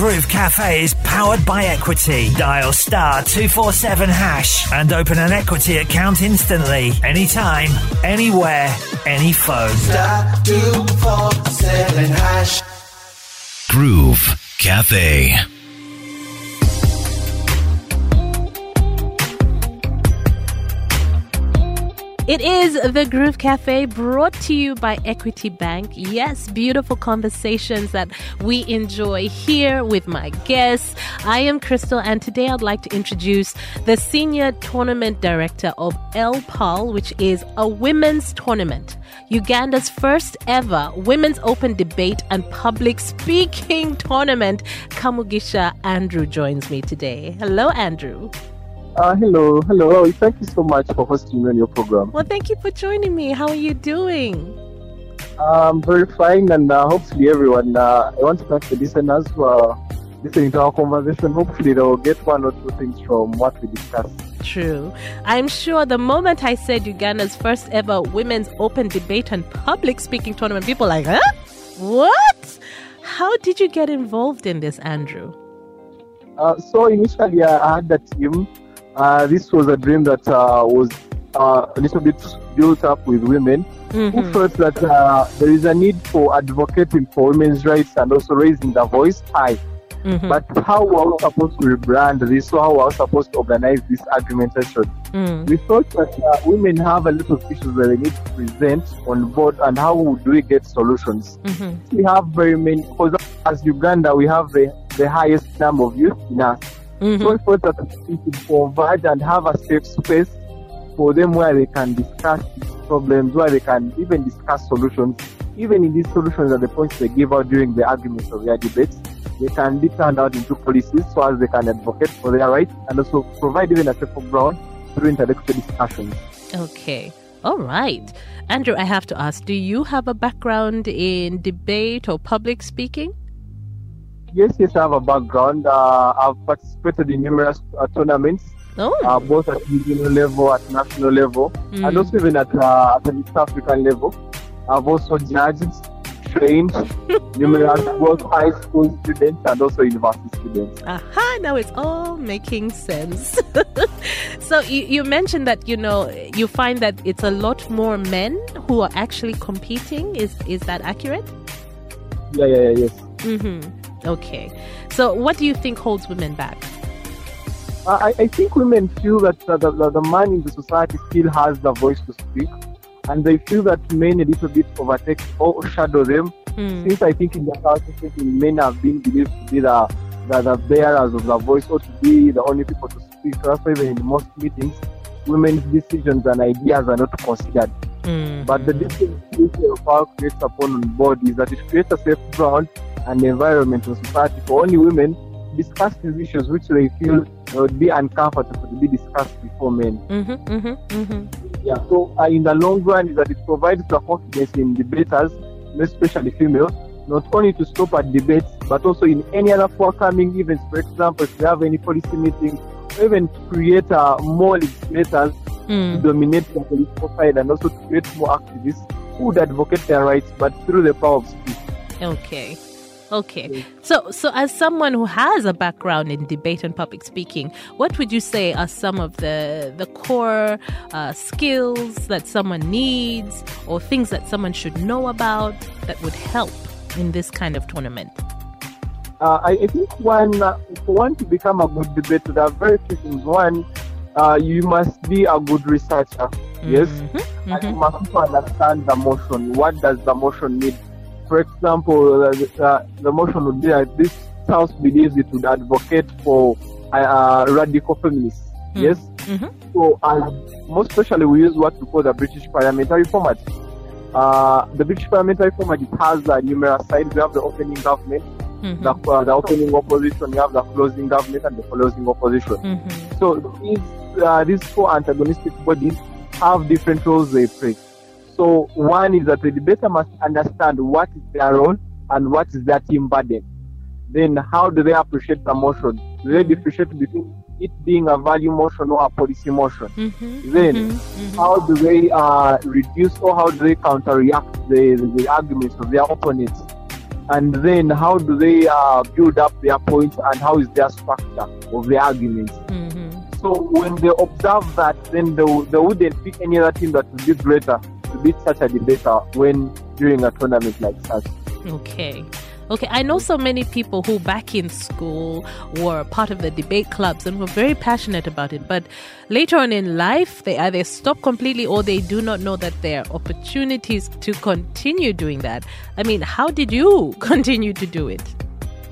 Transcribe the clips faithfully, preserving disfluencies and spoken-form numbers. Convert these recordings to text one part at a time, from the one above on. Groove Cafe is powered by Equity. Dial star two four seven hash and open an Equity account instantly, anytime, anywhere, any phone. Star two four seven hash. Groove Cafe. It is The Groove Cafe, brought to you by Equity Bank. Yes, beautiful conversations that we enjoy here with my guests. I am Crystal, and today I'd like to introduce the Senior Tournament Director of El Pal, which is a women's tournament, Uganda's first ever Women's Open Debate and Public Speaking Tournament. Kamugisha Andrew joins me today. Hello, Andrew. Uh, hello, hello. Thank you so much for hosting me on your program. Well, thank you for joining me. How are you doing? I'm very fine, and uh, hopefully everyone, uh, I want to thank the listeners who are listening to our conversation. Hopefully they will get one or two things from what we discussed. True. I'm sure the moment I said Uganda's first ever Women's Open Debate and Public Speaking Tournament, people are like, huh? What? How did you get involved in this, Andrew? Uh, so initially I had a team. Uh, this was a dream that uh, was uh, a little bit built up with women, mm-hmm. who felt that uh, there is a need for advocating for women's rights and also raising their voice high. Mm-hmm. But how were we supposed to rebrand this? How were we supposed to organize this argumentation? Mm-hmm. We thought that uh, women have a lot of issues that they need to present on board, and how would we get solutions? Mm-hmm. We have very many, because as Uganda, we have the, the highest number of youth in us. Mm-hmm. So we thought that we should provide and have a safe space for them where they can discuss these problems, where they can even discuss solutions. Even in these solutions and the points they give out during the arguments of their debates, they can be turned out into policies so as they can advocate for their rights and also provide even a safer ground through intellectual discussions. Okay. All right. Andrew, I have to ask, do you have a background in debate or public speaking? Yes, yes, I have a background. Uh, I've participated in numerous uh, tournaments, oh. uh, both at regional level, at national level, mm. and also even at, uh, at the East African level. I've also judged, trained numerous both high school students and also university students. Aha, now it's all making sense. So you, you mentioned that, you know, you find that it's a lot more men who are actually competing. Is, is that accurate? Yeah, yeah, yeah, yes. Mm-hmm. Okay, so what do you think holds women back? Uh, I, I think women feel that uh, the, the man in the society still has the voice to speak, and they feel that men a little bit overtake or shadow them. Mm. Since I think in the past, men have been believed to be the, the, the bearers of the voice, or to be the only people to speak. That's why even in most meetings, women's decisions and ideas are not considered. Mm-hmm. But the difference of power creates upon board is that it creates a safe ground and environment in society for only women discuss these issues which they feel uh, would be uncomfortable to be discussed before men. Mm-hmm, mm-hmm, mm-hmm. Yeah. So uh, in the long run, is that it provides the confidence in debaters, especially females, not only to stop at debates, but also in any other forthcoming events. For example, if they have any policy meetings, even to create uh, more legislators mm. to dominate the political side, and also to create more activists who would advocate their rights, but through the power of speech. Okay. Okay. So, so as someone who has a background in debate and public speaking, what would you say are some of the, the core uh, skills that someone needs, or things that someone should know about that would help in this kind of tournament? Uh, I, I think one, uh, for one to become a good debater, there are very few things. One, uh, you must be a good researcher, mm-hmm. yes? Mm-hmm. And you must understand the motion. What does the motion need? For example, uh, uh, the motion would be that uh, this house believes it would advocate for uh, radical feminists, mm-hmm. yes? Mm-hmm. So, and most especially, we use what we call the British Parliamentary Format. Uh, the British Parliamentary Format, it has uh, numerous sides. We have the opening government, mm-hmm. the, uh, the opening opposition, you have the closing government and the closing opposition. Mm-hmm. So these, uh, these four antagonistic bodies have different roles they play. So one is that the debater must understand what is their role and what is their team burden. Then how do they appreciate the motion? Do they differentiate between it being a value motion or a policy motion? Mm-hmm. Then mm-hmm. how do they uh, reduce or how do they counter-react the, the, the arguments of their opponents? and then how do they uh, build up their points, and how is their structure of the arguments. Mm-hmm. So when they observe that, then they, they wouldn't pick any other team that would be greater to beat such a debater when during a tournament like such. Okay. Okay, I know so many people who back in school were part of the debate clubs and were very passionate about it. But later on in life, they either stop completely or they do not know that there are opportunities to continue doing that. I mean, how did you continue to do it?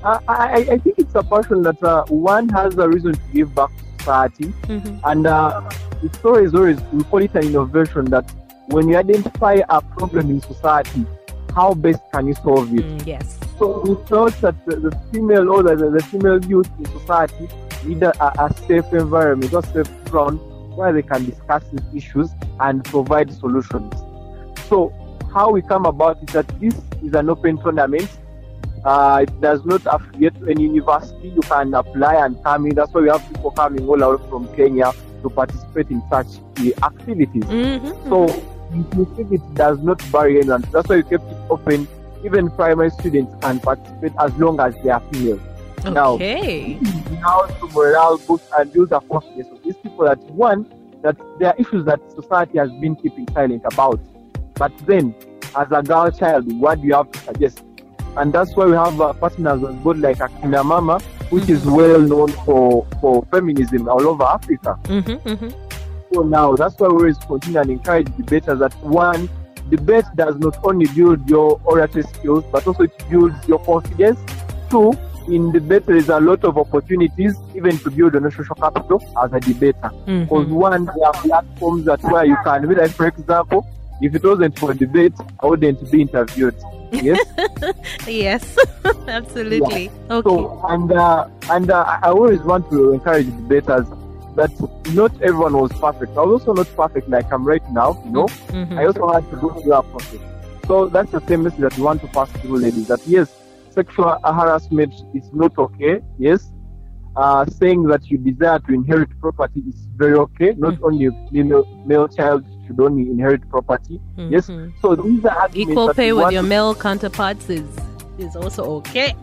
Uh, I, I think it's a passion that uh, one has a reason to give back to society. Mm-hmm. And uh, it's always, always, we call it an innovation that when you identify a problem in society, how best can you solve it? Mm, yes. So we thought that the, the female or the, the female youth in society need a, a safe environment, a safe ground where they can discuss these issues and provide solutions. So how we come about is that this is an open tournament. Uh, it does not affiliate to any university. You can apply and come in. That's why we have people coming all out from Kenya to participate in such activities. Mm-hmm. So it does not vary anyone. That's why we kept it open. Even primary students can participate as long as they are female. Okay. Now, now to morale boost and build a consciousness of these people that one, that there are issues that society has been keeping silent about. But then, as a girl child, what do you have to suggest? And that's why we have uh, partners on board like Akina Mama, which mm-hmm. is well known for, for feminism all over Africa. Mm-hmm, mm-hmm. So now, that's why we always continue and encourage debaters that one, debate does not only build your oratory skills, but also it builds your confidence. Two, in debate there is a lot of opportunities even to build on social capital as a debater. Mm-hmm. Because one, there are platforms that where you can, like for example, if it wasn't for debate, I wouldn't be interviewed. Yes. Yes, absolutely. Yeah. Okay. So, and uh, and uh, I always want to encourage debaters that not everyone was perfect. I was also not perfect like I'm right now, you know. Mm-hmm. I also had to go through a process. So that's the same message that we want to pass through, ladies, that yes, sexual harassment is not okay. Yes, uh, saying that you desire to inherit property is very okay. Not mm-hmm. only you know, male child should only inherit property. Mm-hmm. Yes, so these are equal pay with your male counterparts is is also okay.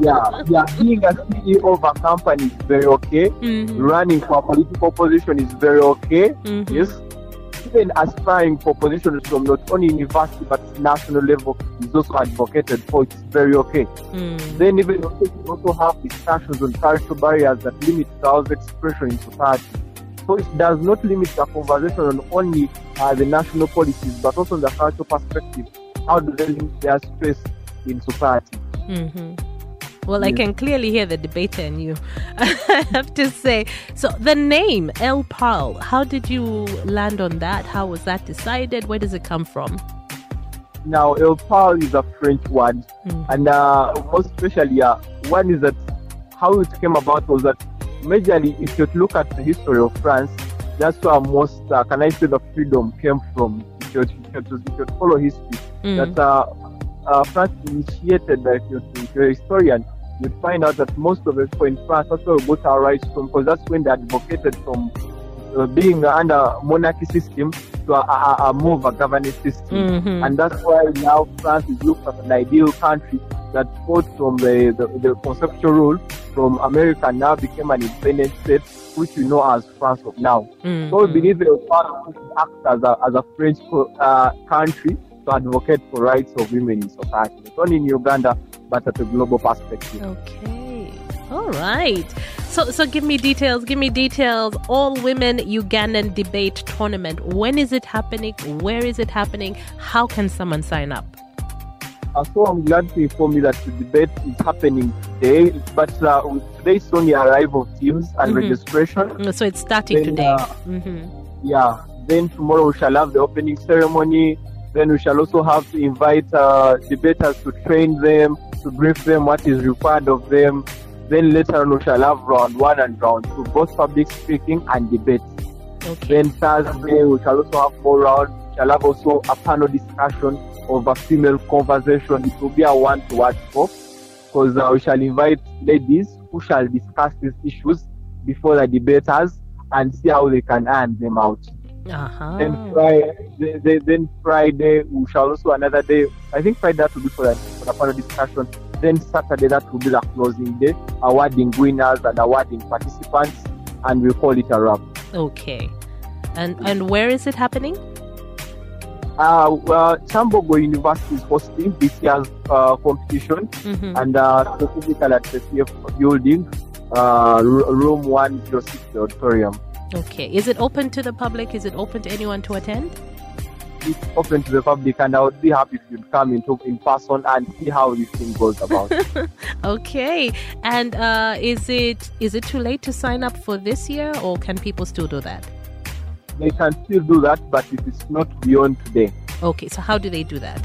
yeah, yeah. Being a C E O of a company is very okay. Mm-hmm. Running for a political position is very okay. Mm-hmm. Yes. Even aspiring for positions from not only university but national level is also advocated for. It's very okay. Mm. Then even we also have discussions on cultural barriers that limit girls' expression in society. So it does not limit the conversation on only uh, the national policies but also on the cultural perspective. How do they limit their space in society? Mm-hmm. Well, yes. I can clearly hear the debater in you, I have to say. So the name El Pal, how did you land on that? How was that decided? Where does it come from? Now, El Pal is a French word, mm-hmm. and uh, most especially, uh, one is that how it came about was that majorly, if you look at the history of France, that's where most, uh, can I say, the freedom came from. If you, if you, if you follow history, mm-hmm. that. Uh, Uh, France initiated that. If, if you're a historian, you'd find out that most of the people in France, that's where we got our rights from, because that's when they advocated from uh, being under a monarchy system to a, a, a more of a governance system. Mm-hmm. And that's why now France is looked at an ideal country that fought from the, the, the conceptual rule from America and now became an independent state, which we know as France of now. Mm-hmm. So we believe that France acts as a, as a French uh, country to advocate for rights of women in society, not only in Uganda, but at a global perspective. Okay. All right. So so give me details, give me details. All Women Ugandan Debate Tournament. When is it happening? Where is it happening? How can someone sign up? Uh, so I'm glad to inform you that the debate is happening today, but uh, today is only arrival of teams and mm-hmm. registration. So it's starting then, today. Uh, mm-hmm. Yeah. Then tomorrow we shall have the opening ceremony. Then we shall also have to invite uh, debaters to train them, to brief them what is required of them. Then later on we shall have round one and round two, both public speaking and debate. Okay. Then Thursday we shall also have more rounds. We shall have also a panel discussion of a female conversation. It will be a one-to-one talk because uh, we shall invite ladies who shall discuss these issues before the debaters and see how they can iron them out. Uh-huh. Then Friday, then, then Friday we shall also another day. I think Friday that will be for a for a panel discussion. Then Saturday that will be the closing day, awarding winners and awarding participants, and we call it a wrap. Okay, and and where is it happening? Uh, well, Chambogo University is hosting this year's uh, competition, mm-hmm. and uh, specifically at the C F building, uh, room one oh six, the auditorium. Okay. Is it open to the public? Is it open to anyone to attend? It's open to the public, and I would be happy if you'd come in, to, in person and see how this thing goes about. Okay. And uh, is it is it too late to sign up for this year, or can people still do that? They can still do that, but it is not beyond today. Okay. So how do they do that?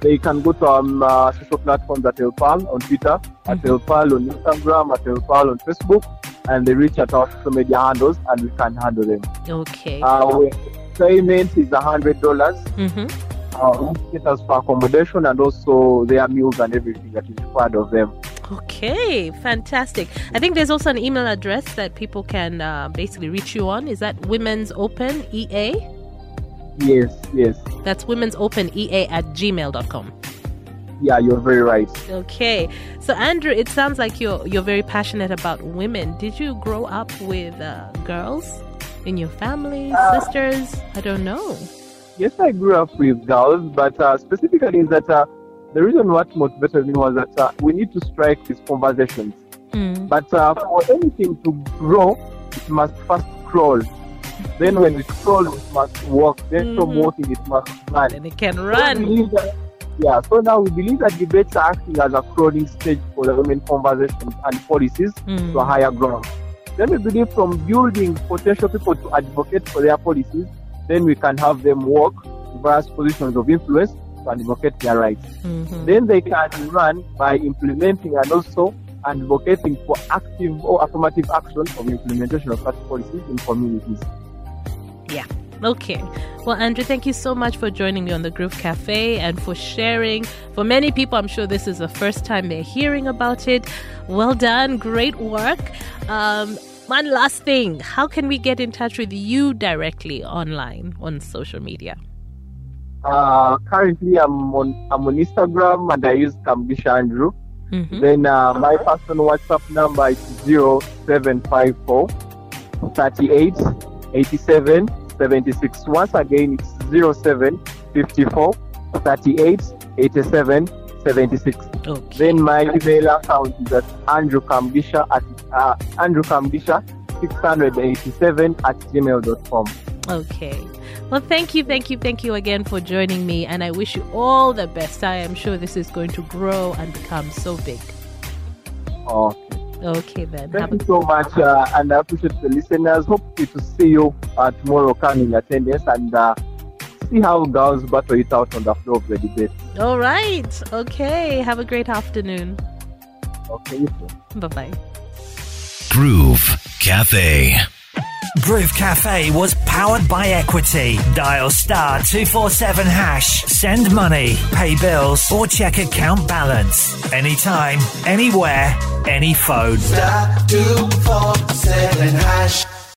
They can go to um, uh, social platforms at El Pal on Twitter, mm-hmm. at El Pal on Instagram, at El Pal on Facebook, and they reach at our social media handles and we can handle them. Okay. Our payment is one hundred dollars. Mm-hmm. Our caters for accommodation and also their meals and everything that is required of them. Okay, fantastic. I think there's also an email address that people can uh, basically reach you on. Is that Women's Open E A? Yes, yes. That's Women's Open E A at gmail dot com. Yeah, you're very right. Okay. So, Andrew, it sounds like you're you're very passionate about women. Did you grow up with uh, girls in your family, uh, sisters? I don't know. Yes, I grew up with girls, but uh, specifically is that uh, the reason what motivated me was that uh, we need to strike these conversations. Mm. But uh, for anything to grow, it must first crawl. Then when it crawls, it must walk. Then mm-hmm. from walking, it must run. And it can run. Yeah, so now we believe that debates are acting as a crawling stage for the women conversations and policies mm. to a higher ground. Then we believe from building potential people to advocate for their policies, then we can have them walk to various positions of influence to advocate their rights. Mm-hmm. Then they can run by implementing and also advocating for active or affirmative action of implementation of such policies in communities. Yeah. Okay. Well, Andrew, thank you so much for joining me on the Groove Cafe and for sharing. For many people, I'm sure this is the first time they're hearing about it. Well done. Great work. Um, one last thing. How can we get in touch with you directly online on social media? Uh, currently, I'm on, I'm on Instagram and I use Kamugisha Andrew. Mm-hmm. Then uh, my personal WhatsApp number is zero seven five four, three eight, eight seven, seven six. Once again, it's zero seven five four, three eight, eight seven, seven six. Okay. Then my email account is at andrewkamugisha at uh, andrewkamugisha six eight seven at gmail dot com. Okay. Well, thank you, thank you, thank you again for joining me, and I wish you all the best. I am sure this is going to grow and become so big. Okay. Okay, then. Thank you so much, uh, and I appreciate the listeners. Hopefully to see you uh, tomorrow, come in attendance and uh, see how girls battle it out on the floor of the debate. All right. Okay. Have a great afternoon. Okay. You too. Bye-bye. Groove Cafe. Groove Cafe was powered by Equity. Dial star two four seven hash, send money, pay bills, or check account balance. Anytime, anywhere, any phone. Star two four seven hash.